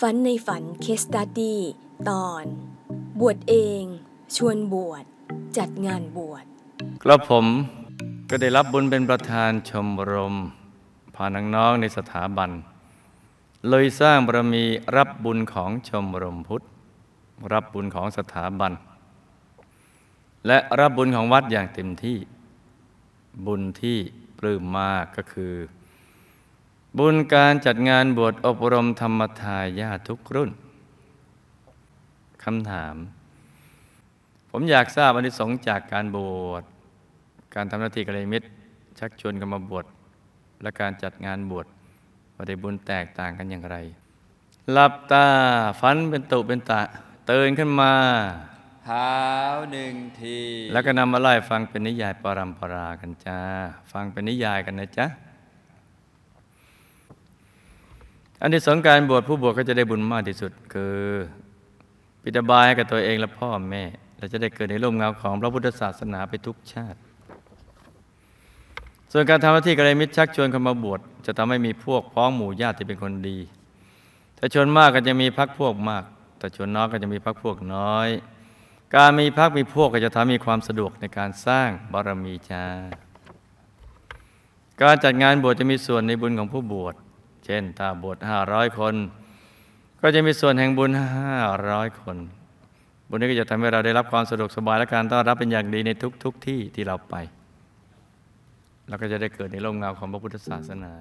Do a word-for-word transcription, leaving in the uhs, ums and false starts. ฝันในฝันเคสตัดดี้ตอนบวชเองชวนบวชจัดงานบวชกระผมก็ได้รับบุญเป็นประธานชมรมพาน้องๆในสถาบันเลยสร้างบารมีรับบุญของชมรมพุทธรับบุญของสถาบันและรับบุญของวัดอย่างเต็มที่บุญที่ปลื้มมากก็คือบุญการจัดงานบวชอบรมธรรมทายาททุกรุ่นคำถามผมอยากทราบอานิสงส์จากการบวชการทำหน้าที่กัลยาณมิตรชักชวนกันมาบวชและการจัดงานบวชว่าได้บุญแตกต่างกันอย่างไรหลับตาฝันเป็นตุเป็นตะตื่นขึ้นมาเท้าหนึ่งทีแล้วก็นำมาไล่ฟังเป็นนิยายปรัมปรากันจ้าฟังเป็นนิยายกันนะจ๊ะอานิสงส์การบวชผู้บวชก็จะได้บุญมากที่สุดคือปิตบายกับตัวเองและพ่อแม่และจะได้เกิดในร่มเงาของพระพุทธศาสนาไปทุกชาติส่วนการทำหน้าที่กัลยาณมิตรชักชวนเข้ามาบวชจะทำให้มีพวกพ้องหมู่ญาติที่เป็นคนดีถ้าชวนมากก็จะมีพรรคพวกมากแต่ชวนน้อยก็จะมีพรรคพวกน้อยการมีพรรคมีพวกก็จะทำให้มีความสะดวกในการสร้างบารมีชาการจัดงานบวชจะมีส่วนในบุญของผู้บวชเช่นถ้าบวชห้าร้อยคนก็จะมีส่วนแห่งบุญห้าร้อยคนบุญนี้ก็จะทำให้เราได้รับความสะดวกสบายและการต้อนรับเป็นอย่างดีในทุกๆ ท, ที่ที่เราไปแล้วก็จะได้เกิดในร่มเงาของพระพุทธศาสนา